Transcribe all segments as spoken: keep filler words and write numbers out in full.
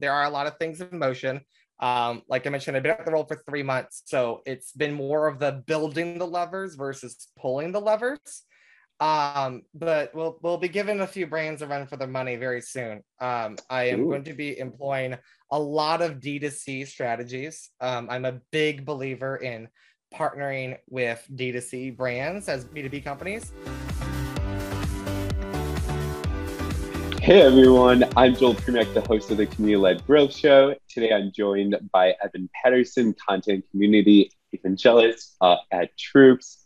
There are a lot of things in motion. Um, like I mentioned, I've been at the role for three months. So it's been more of the building the levers versus pulling the levers. Um, but we'll, we'll be giving a few brands a run for their money very soon. Um, I am Ooh. going to be employing a lot of D two C strategies. Um, I'm a big believer in partnering with D two C brands as B two B companies. Hey everyone, I'm Joel Primack, the host of the Community-Led Growth Show. Today I'm joined by Evan Patterson, content community evangelist uh, at Troops.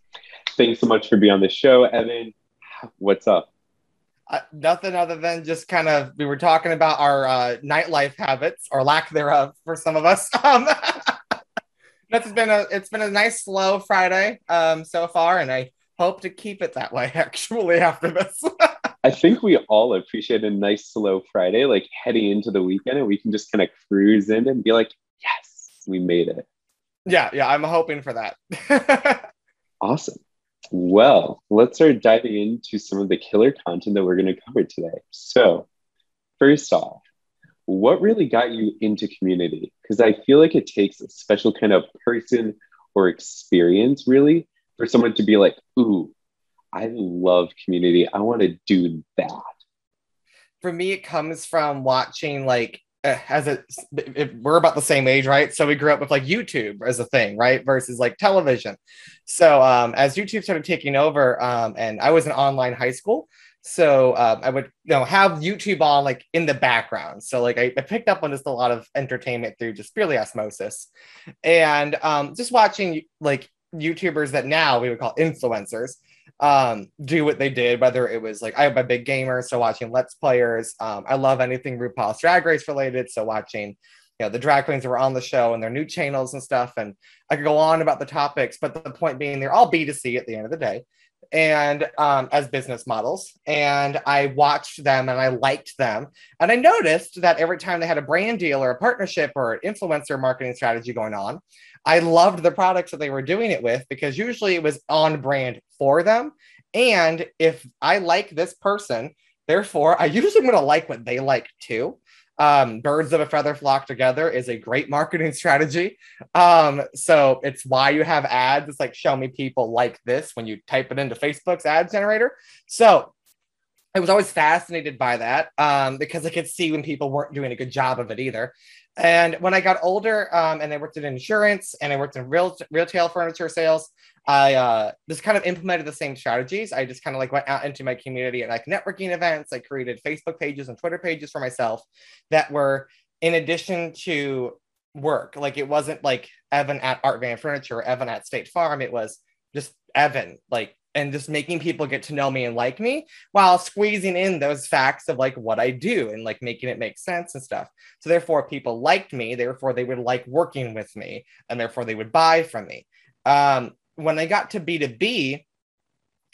Thanks so much for being on the show, Evan. What's up? Uh, nothing other than just kind of, we were talking about our uh, nightlife habits or lack thereof for some of us. Um, it's been a it's been a nice slow Friday um, so far, and I hope to keep it that way actually after this. I think we all appreciate a nice slow Friday, like heading into the weekend, and we can just kind of cruise in and be like, yes, we made it. Yeah, yeah, I'm hoping for that. Awesome. Well, let's start diving into some of the killer content that we're going to cover today. So first off, what really got you into community? Because I feel like it takes a special kind of person or experience really for someone to be like, ooh, I love community. I want to do that. For me, it comes from watching, like, as a, if we're about the same age, right? So we grew up with like YouTube as a thing, right? Versus like television. So um, as YouTube started taking over, um, and I was in online high school, so um, I would, you know, have YouTube on like in the background. So like I, I picked up on just a lot of entertainment through just purely osmosis, and um, just watching like YouTubers that now we would call influencers. Um, do what they did, whether it was like, I'm a big gamer, so watching Let's Players. Um, I love anything RuPaul's Drag Race related, so watching, you know, the drag queens that were on the show and their new channels and stuff. And I could go on about the topics, but the point being they're all B two C at the end of the day, and um, as business models. And I watched them and I liked them. And I noticed that every time they had a brand deal or a partnership or an influencer marketing strategy going on, I loved the products that they were doing it with, because usually it was on brand for them. And if I like this person, therefore, I usually want to like what they like too. Um, birds of a feather flock together is a great marketing strategy. Um, so it's why you have ads. It's like, show me people like this when you type it into Facebook's ad generator. So I was always fascinated by that, um, because I could see when people weren't doing a good job of it either. And when I got older, um, and I worked in insurance and I worked in real retail furniture sales, I uh, just kind of implemented the same strategies. I just kind of like went out into my community and like networking events. I created Facebook pages and Twitter pages for myself that were in addition to work. Like it wasn't like Evan at Art Van Furniture or Evan at State Farm. It was just Evan, like, and just making people get to know me and like me while squeezing in those facts of like what I do and like making it make sense and stuff. So therefore people liked me, therefore they would like working with me, and therefore they would buy from me. Um, when I got to B two B,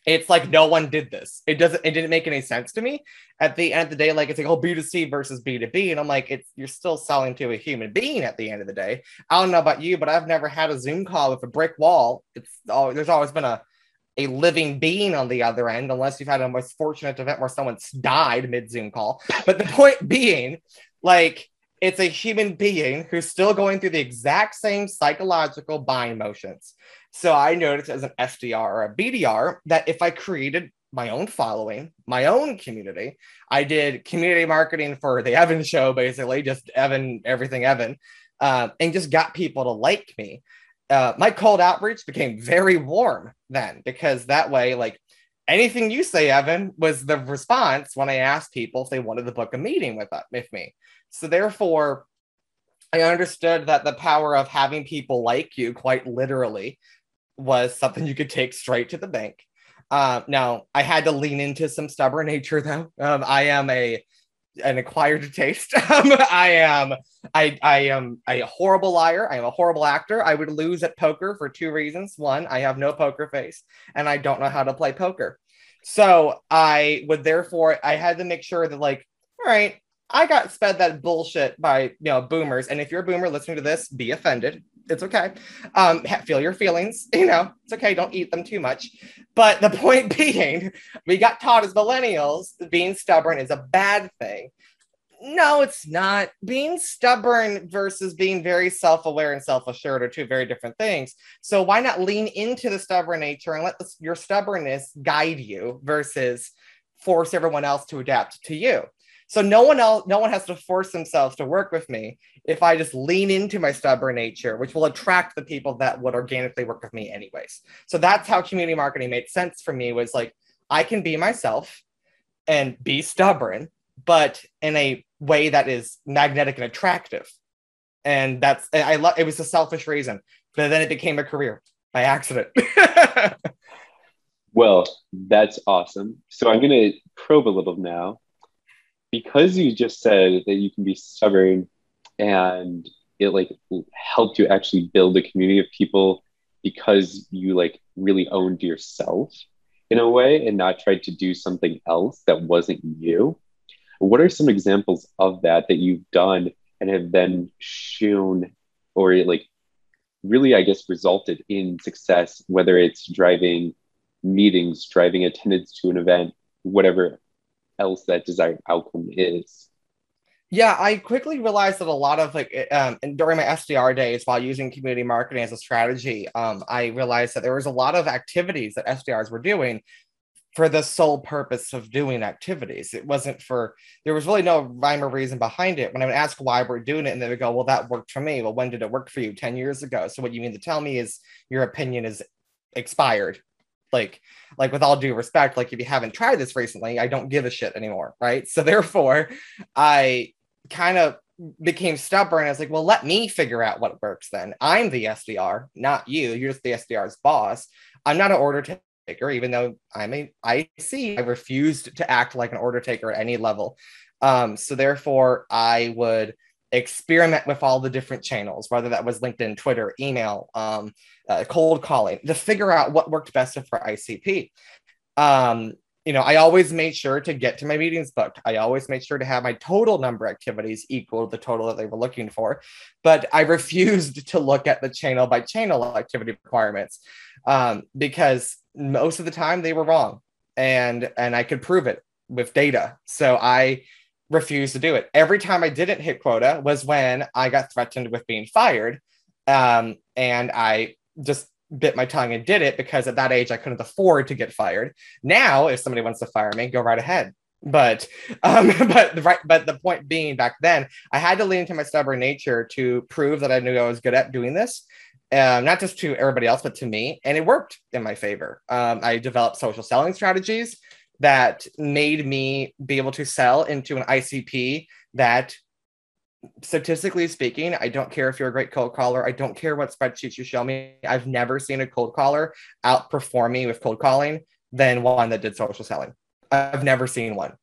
it's like, no one did this. It doesn't, it didn't make any sense to me at the end of the day. Like it's like, oh, B two C versus B two B. And I'm like, it's, you're still selling to a human being at the end of the day. I don't know about you, but I've never had a Zoom call with a brick wall. It's all, there's always been a, a living being on the other end, unless you've had a misfortunate event where someone's died mid-Zoom call. But the point being, like, it's a human being who's still going through the exact same psychological buying motions. So I noticed as an S D R or a B D R that if I created my own following, my own community, I did community marketing for the Evan show, basically, just Evan, everything Evan, uh, and just got people to like me. Uh, my cold outreach became very warm then, because that way, like anything you say, Evan, was the response when I asked people if they wanted to book a meeting with, with me. So therefore, I understood that the power of having people like you quite literally was something you could take straight to the bank. Uh, now, I had to lean into some stubborn nature, though. Um, I am a an acquired taste. Um, I am, I, I am a horrible liar. I am a horrible actor. I would lose at poker for two reasons. One, I have no poker face and I don't know how to play poker. So I would, therefore, I had to make sure that like, all right, I got fed that bullshit by, you know, boomers. And if you're a boomer listening to this, be offended. It's okay. Um, feel your feelings, you know, it's okay. Don't eat them too much. But the point being, we got taught as millennials, being stubborn is a bad thing. No, it's not. Being stubborn versus being very self-aware and self-assured are two very different things. So why not lean into the stubborn nature and let the, your stubbornness guide you versus force everyone else to adapt to you? So no one else, no one has to force themselves to work with me if I just lean into my stubborn nature, which will attract the people that would organically work with me anyways. So that's how community marketing made sense for me, was like, I can be myself and be stubborn, but in a way that is magnetic and attractive. And that's, I love, it was a selfish reason, but then it became a career by accident. Well, that's awesome. So I'm going to probe a little now. Because you just said that you can be stubborn and it like helped you actually build a community of people because you like really owned yourself in a way and not tried to do something else that wasn't you. What are some examples of that that you've done and have then shown or like really, I guess, resulted in success, whether it's driving meetings, driving attendance to an event, whatever else that desired outcome is? Yeah, I quickly realized that a lot of like, um, and during my S D R days, while using community marketing as a strategy, um, I realized that there was a lot of activities that S D Rs were doing for the sole purpose of doing activities. It wasn't for, there was really no rhyme or reason behind it. When I would ask why we're doing it, and they would go, well, that worked for me. Well, when did it work for you? ten years ago. So what you mean to tell me is your opinion is expired. Like, like with all due respect, like if you haven't tried this recently, I don't give a shit anymore, right? So therefore, I kind of became stubborn. I was like, well, let me figure out what works then. I'm the S D R, not you. You're just the S D R's boss. I'm not an order taker, even though I'm a I C. I refused to act like an order taker at any level. Um, so therefore, I would experiment with all the different channels, whether that was LinkedIn, Twitter, email, um, uh, cold calling, to figure out what worked best for I C P. Um, you know, I always made sure to get to my meetings booked. I always made sure to have my total number of activities equal to the total that they were looking for, but I refused to look at the channel by channel activity requirements um, because most of the time they were wrong, and and I could prove it with data. So I refused to do it. Every time I didn't hit quota was when I got threatened with being fired. Um, and I just bit my tongue and did it because at that age, I couldn't afford to get fired. Now, if somebody wants to fire me, go right ahead. But, um, but, the right, but the point being, back then, I had to lean into my stubborn nature to prove that I knew I was good at doing this. Um, not just to everybody else, but to me. And it worked in my favor. Um, I developed social selling strategies that made me be able to sell into an I C P that, statistically speaking, I don't care if you're a great cold caller. I don't care what spreadsheets you show me. I've never seen a cold caller outperform me with cold calling than one that did social selling. I've never seen one.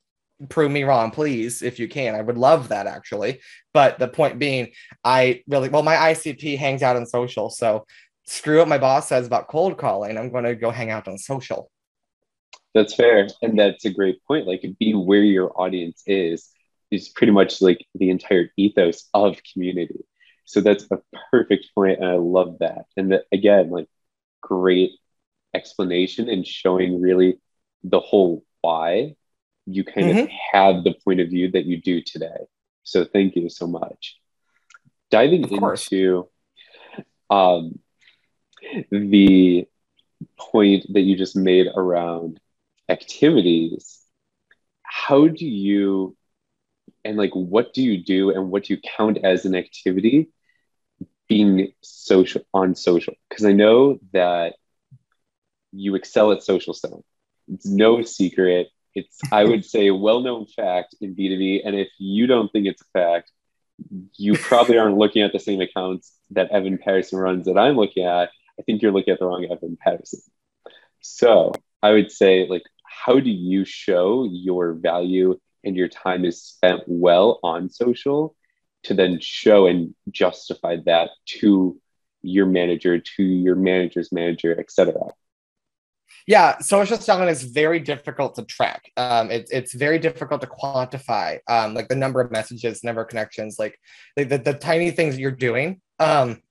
Prove me wrong, please, if you can. I would love that, actually. But the point being, I really, well, my I C P hangs out on social. So screw what my boss says about cold calling. I'm going to go hang out on social. That's fair. And that's a great point. Like, be where your audience is, is pretty much like the entire ethos of community. So that's a perfect point, and I love that. And that, again, like, great explanation and showing really the whole why you kind mm-hmm. of have the point of view that you do today. So thank you so much. Diving into um, the point that you just made around activities, how do you, and like, what do you do and what do you count as an activity being social on social? Because I know that you excel at social selling. It's no secret. It's, I would say, well-known fact in B two B. And if you don't think it's a fact, you probably aren't looking at the same accounts that Evan Patterson runs that I'm looking at. I think you're looking at the wrong Evan Patterson. So I would say, like, how do you show your value and your time is spent well on social to then show and justify that to your manager, to your manager's manager, et cetera? Yeah, social selling is very difficult to track. Um, it, it's very difficult to quantify, um, like the number of messages, number of connections, like the, the, the tiny things you're doing. Um,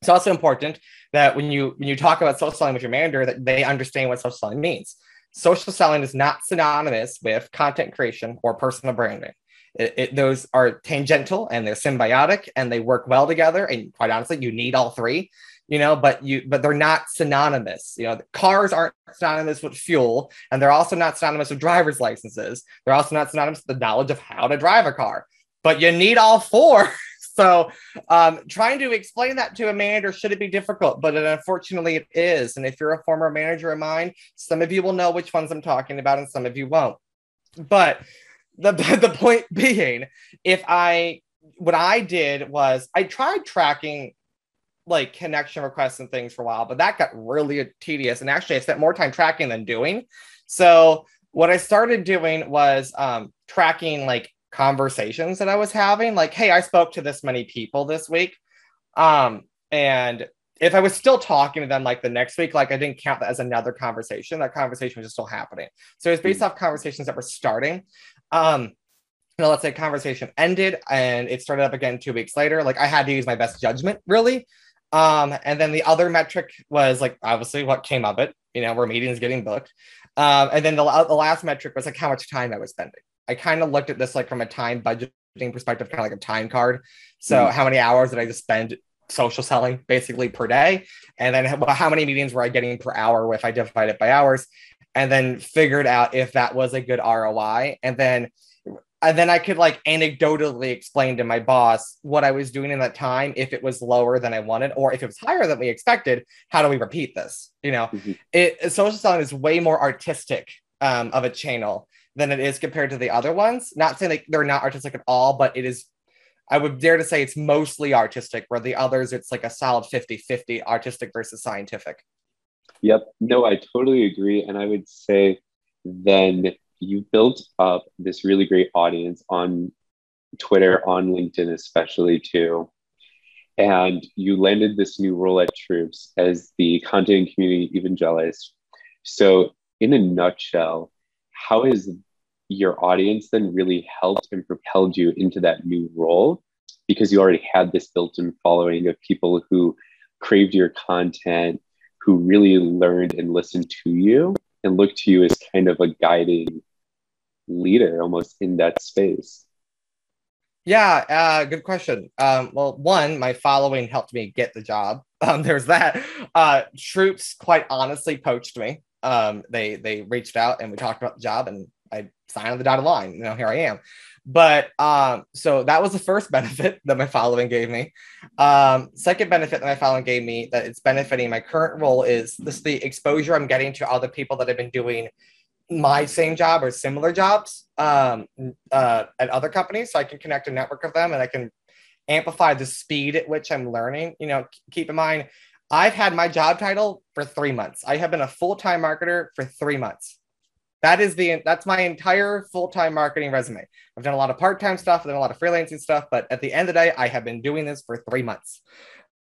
It's also important that when you when you talk about social selling with your manager, that they understand what social selling means. Social selling is not synonymous with content creation or personal branding. It, it, those are tangential and they're symbiotic and they work well together. And quite honestly, you need all three, you know, but you, but they're not synonymous. You know, cars aren't synonymous with fuel, and they're also not synonymous with driver's licenses. They're also not synonymous with the knowledge of how to drive a car, but you need all four. So um, trying to explain that to a manager should it be difficult, but unfortunately it is. And if you're a former manager of mine, some of you will know which ones I'm talking about and some of you won't. But The, the point being, if I, what I did was I tried tracking like connection requests and things for a while, but that got really tedious. And actually I spent more time tracking than doing. So what I started doing was um, tracking like conversations that I was having, like, hey, I spoke to this many people this week. Um, and if I was still talking to them like the next week, like I didn't count that as another conversation. That conversation was just still happening. So it's based off conversations that were starting. Um, you know, let's say conversation ended and it started up again two weeks later. Like I had to use my best judgment really. Um, and then the other metric was like, obviously what came of it, you know, were meetings getting booked. Um, and then the, the last metric was like how much time I was spending. I kind of looked at this like from a time budgeting perspective, kind of like a time card. So mm-hmm. how many hours did I just spend social selling basically per day? And then how, how many meetings were I getting per hour if I divided it by hours? And then figured out if that was a good R O I. And then, and then I could like anecdotally explain to my boss what I was doing in that time, if it was lower than I wanted, or if it was higher than we expected, how do we repeat this? You know, mm-hmm. it, social selling is way more artistic um, of a channel than it is compared to the other ones. Not saying like they're not artistic at all, but it is, I would dare to say it's mostly artistic, where the others, it's like a solid fifty fifty artistic versus scientific. Yep. No, I totally agree. And I would say then you built up this really great audience on Twitter, on LinkedIn, especially too. And you landed this new role at Troops as the content and community evangelist. So in a nutshell, how has your audience then really helped and propelled you into that new role? Because you already had this built-in following of people who craved your content, who really learned and listened to you and looked to you as kind of a guiding leader almost in that space? Yeah, uh, good question. Um, well, one, my following helped me get the job. Um, there's that. Uh, Troops quite honestly poached me. Um, they they reached out and we talked about the job and I signed on the dotted line. You know, here I am. But um, so that was the first benefit that my following gave me. Um, second benefit that my following gave me that it's benefiting my current role is this the exposure I'm getting to other people that have been doing my same job or similar jobs um, uh, at other companies. So I can connect a network of them and I can amplify the speed at which I'm learning. You know, keep in mind, I've had my job title for three months. I have been a full-time marketer for three months. That is the, that's my entire full-time marketing resume. I've done a lot of part-time stuff, I've done a lot of freelancing stuff, but at the end of the day, I have been doing this for three months.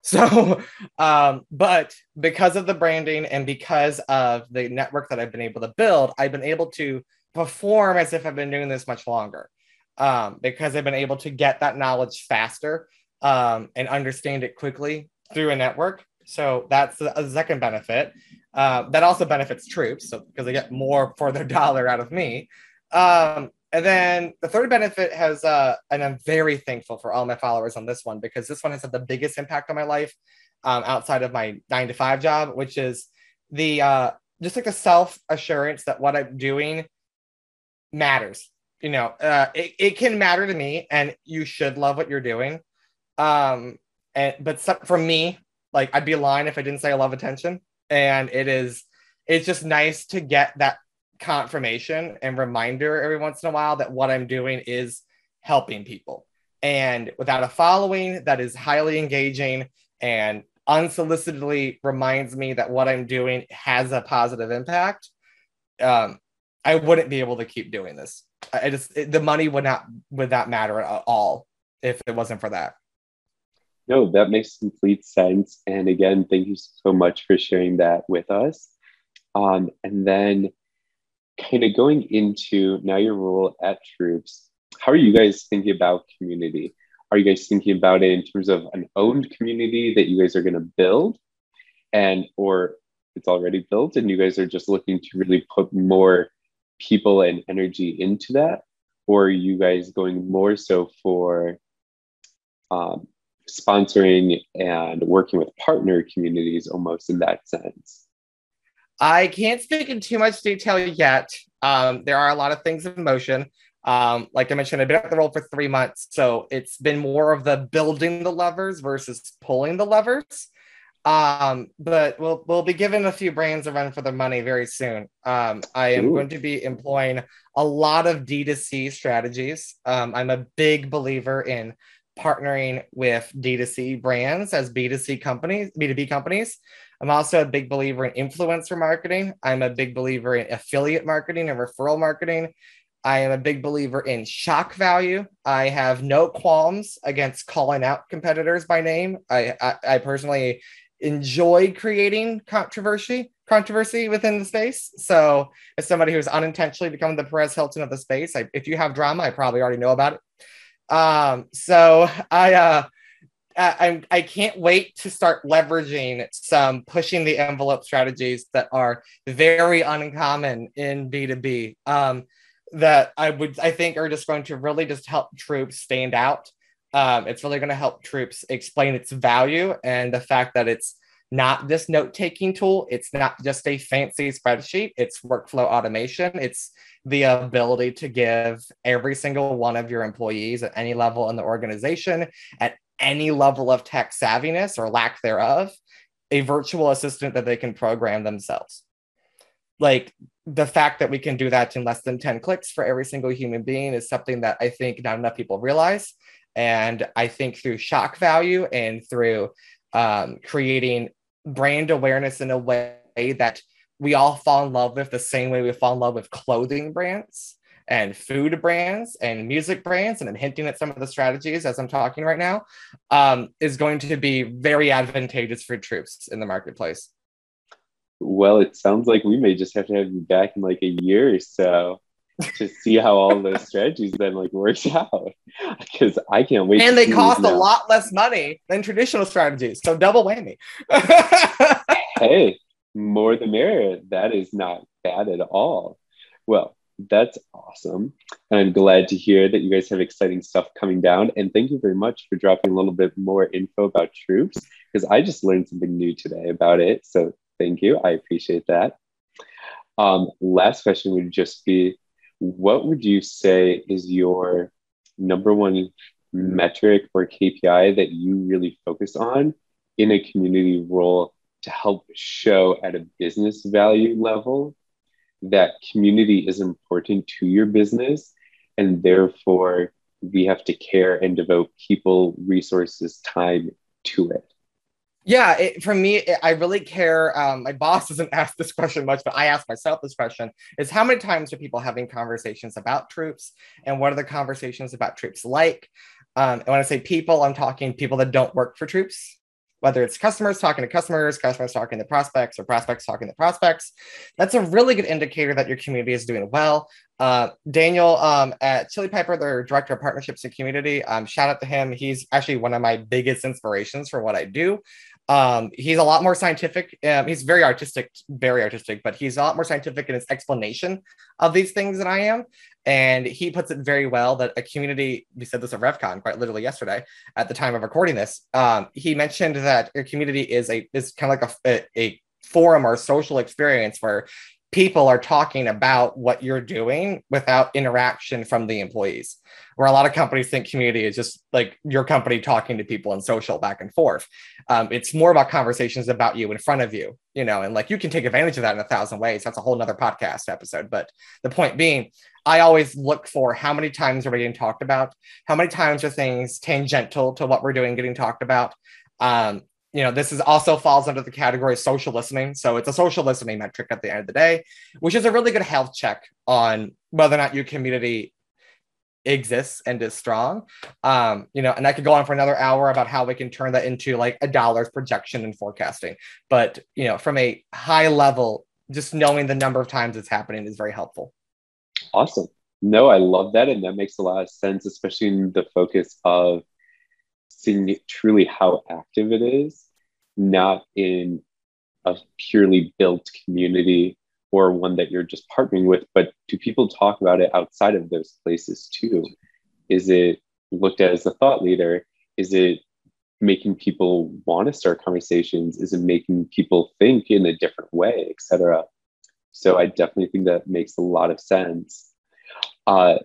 So, um, but because of the branding and because of the network that I've been able to build, I've been able to perform as if I've been doing this much longer um, because I've been able to get that knowledge faster um, and understand it quickly through a network. So that's a second benefit. Uh, that also benefits Troops, so because they get more for their dollar out of me. Um, and then the third benefit has, uh, and I'm very thankful for all my followers on this one, because this one has had the biggest impact on my life um, outside of my nine to five job, which is the uh, just like the self-assurance that what I'm doing matters. You know, uh, it, it can matter to me, and you should love what you're doing. Um, and but some, for me, like, I'd be lying if I didn't say I love attention. And it is, it's just nice to get that confirmation and reminder every once in a while that what I'm doing is helping people. And without a following that is highly engaging and unsolicitedly reminds me that what I'm doing has a positive impact, um, I wouldn't be able to keep doing this. I just, it, the money would not, would not matter at all if it wasn't for that. No, that makes complete sense. And again, thank you so much for sharing that with us. Um, and then kind of going into now your role at Troops, how are you guys thinking about community? Are you guys thinking about it in terms of an owned community that you guys are going to build and or it's already built and you guys are just looking to really put more people and energy into that? or are you guys going more so for um, sponsoring and working with partner communities almost in that sense? I can't speak in too much detail yet. Um, there are a lot of things in motion. Um, like I mentioned, I've been at the role for three months. So it's been more of the building the levers versus pulling the levers. Um, but we'll, we'll be giving a few brands a run for their money very soon. Um, I am Ooh. going to be employing a lot of D two C strategies. Um, I'm a big believer in partnering with D two C brands as B two C companies, B two B companies. I'm also a big believer in influencer marketing. I'm a big believer in affiliate marketing and referral marketing. I am a big believer in shock value. I have no qualms against calling out competitors by name. I, I, I personally enjoy creating controversy controversy within the space. So as somebody who's unintentionally become the Perez Hilton of the space, I, if you have drama, I probably already know about it. Um, so I... Uh, I, I can't wait to start leveraging some pushing the envelope strategies that are very uncommon in B two B um, that I would, I think are just going to really just help Troops stand out. Um, it's really going to help Troops explain its value and the fact that it's not this note-taking tool. It's not just a fancy spreadsheet. It's workflow automation. It's the ability to give every single one of your employees at any level in the organization at any level of tech savviness or lack thereof, a virtual assistant that they can program themselves. Like the fact that we can do that in less than ten clicks for every single human being is something that I think not enough people realize. And I think through shock value and through um, creating brand awareness in a way that we all fall in love with the same way we fall in love with clothing brands and food brands and music brands, and I'm hinting at some of the strategies as I'm talking right now, um, is going to be very advantageous for Troops in the marketplace. Well, it sounds like we may just have to have you back in like a year or so to see how all those strategies then like works out, because I can't wait. And they cost now. a lot less money than traditional strategies, so double whammy. Hey, more the merrier. That is not bad at all. Well, that's awesome. And I'm glad to hear that you guys have exciting stuff coming down. And thank you very much for dropping a little bit more info about Troops, because I just learned something new today about it. So thank you. I appreciate that. Um, last question would just be, what would you say is your number one metric or K P I that you really focus on in a community role to help show at a business value level that community is important to your business, and therefore we have to care and devote people, resources, time to it? Yeah, it, for me, it, I really care. Um, my boss doesn't ask this question much, but I ask myself this question, is how many times are people having conversations about Troops, and what are the conversations about Troops like? Um, and when I say people, I'm talking people that don't work for Troops, whether it's customers talking to customers, customers talking to prospects, or prospects talking to prospects. That's a really good indicator that your community is doing well. Uh, Daniel um, at Chili Piper, their director of partnerships and community, um, shout out to him. He's actually one of my biggest inspirations for what I do. Um, he's a lot more scientific. Um, he's very artistic, very artistic, but he's a lot more scientific in his explanation of these things than I am. And he puts it very well that a community, we said this at RevCon quite literally yesterday at the time of recording this, um, he mentioned that a community is a is kind of like a, a, a forum or social experience where people are talking about what you're doing without interaction from the employees, where a lot of companies think community is just like your company talking to people in social back and forth. Um, it's more about conversations about you in front of you, you know, and like you can take advantage of that in a thousand ways. That's a whole nother podcast episode. But the point being, I always look for how many times are we getting talked about? How many times are things tangential to what we're doing getting talked about? Um, You know, this is also falls under the category of social listening. So it's a social listening metric at the end of the day, which is a really good health check on whether or not your community exists and is strong. Um, you know, and I could go on for another hour about how we can turn that into like a dollar's projection and forecasting. But, you know, from a high level, just knowing the number of times it's happening is very helpful. Awesome. No, I love that. And that makes a lot of sense, especially in the focus of seeing it truly how active it is, not in a purely built community or one that you're just partnering with, but do people talk about it outside of those places too? Is it looked at as a thought leader? Is it making people want to start conversations? Is it making people think in a different way, et cetera? So I definitely think that makes a lot of sense. Uh,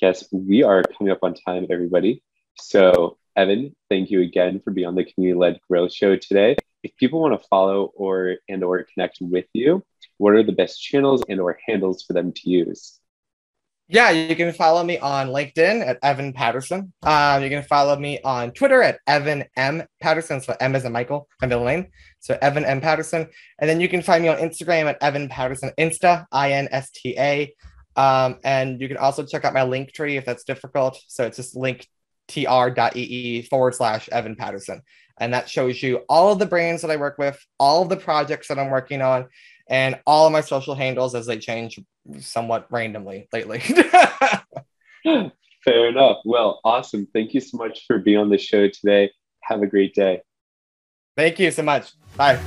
yes, we are coming up on time, everybody. So Evan, thank you again for being on the Community-Led Growth Show today. If people want to follow or and or connect with you, what are the best channels and or handles for them to use? Yeah, you can follow me on LinkedIn at Evan Patterson. Um, you can follow me on Twitter at Evan M Patterson. So M as in Michael, my middle name. So Evan M Patterson. And then you can find me on Instagram at Evan Patterson Insta, I N S T A. Um, and you can also check out my Linktree if that's difficult. So it's just linktr.ee forward slash Evan Patterson. And that shows you all of the brands that I work with, all of the projects that I'm working on, and all of my social handles as they change somewhat randomly lately. Fair enough. Well, awesome. Thank you so much for being on the show today. Have a great day. Thank you so much. Bye.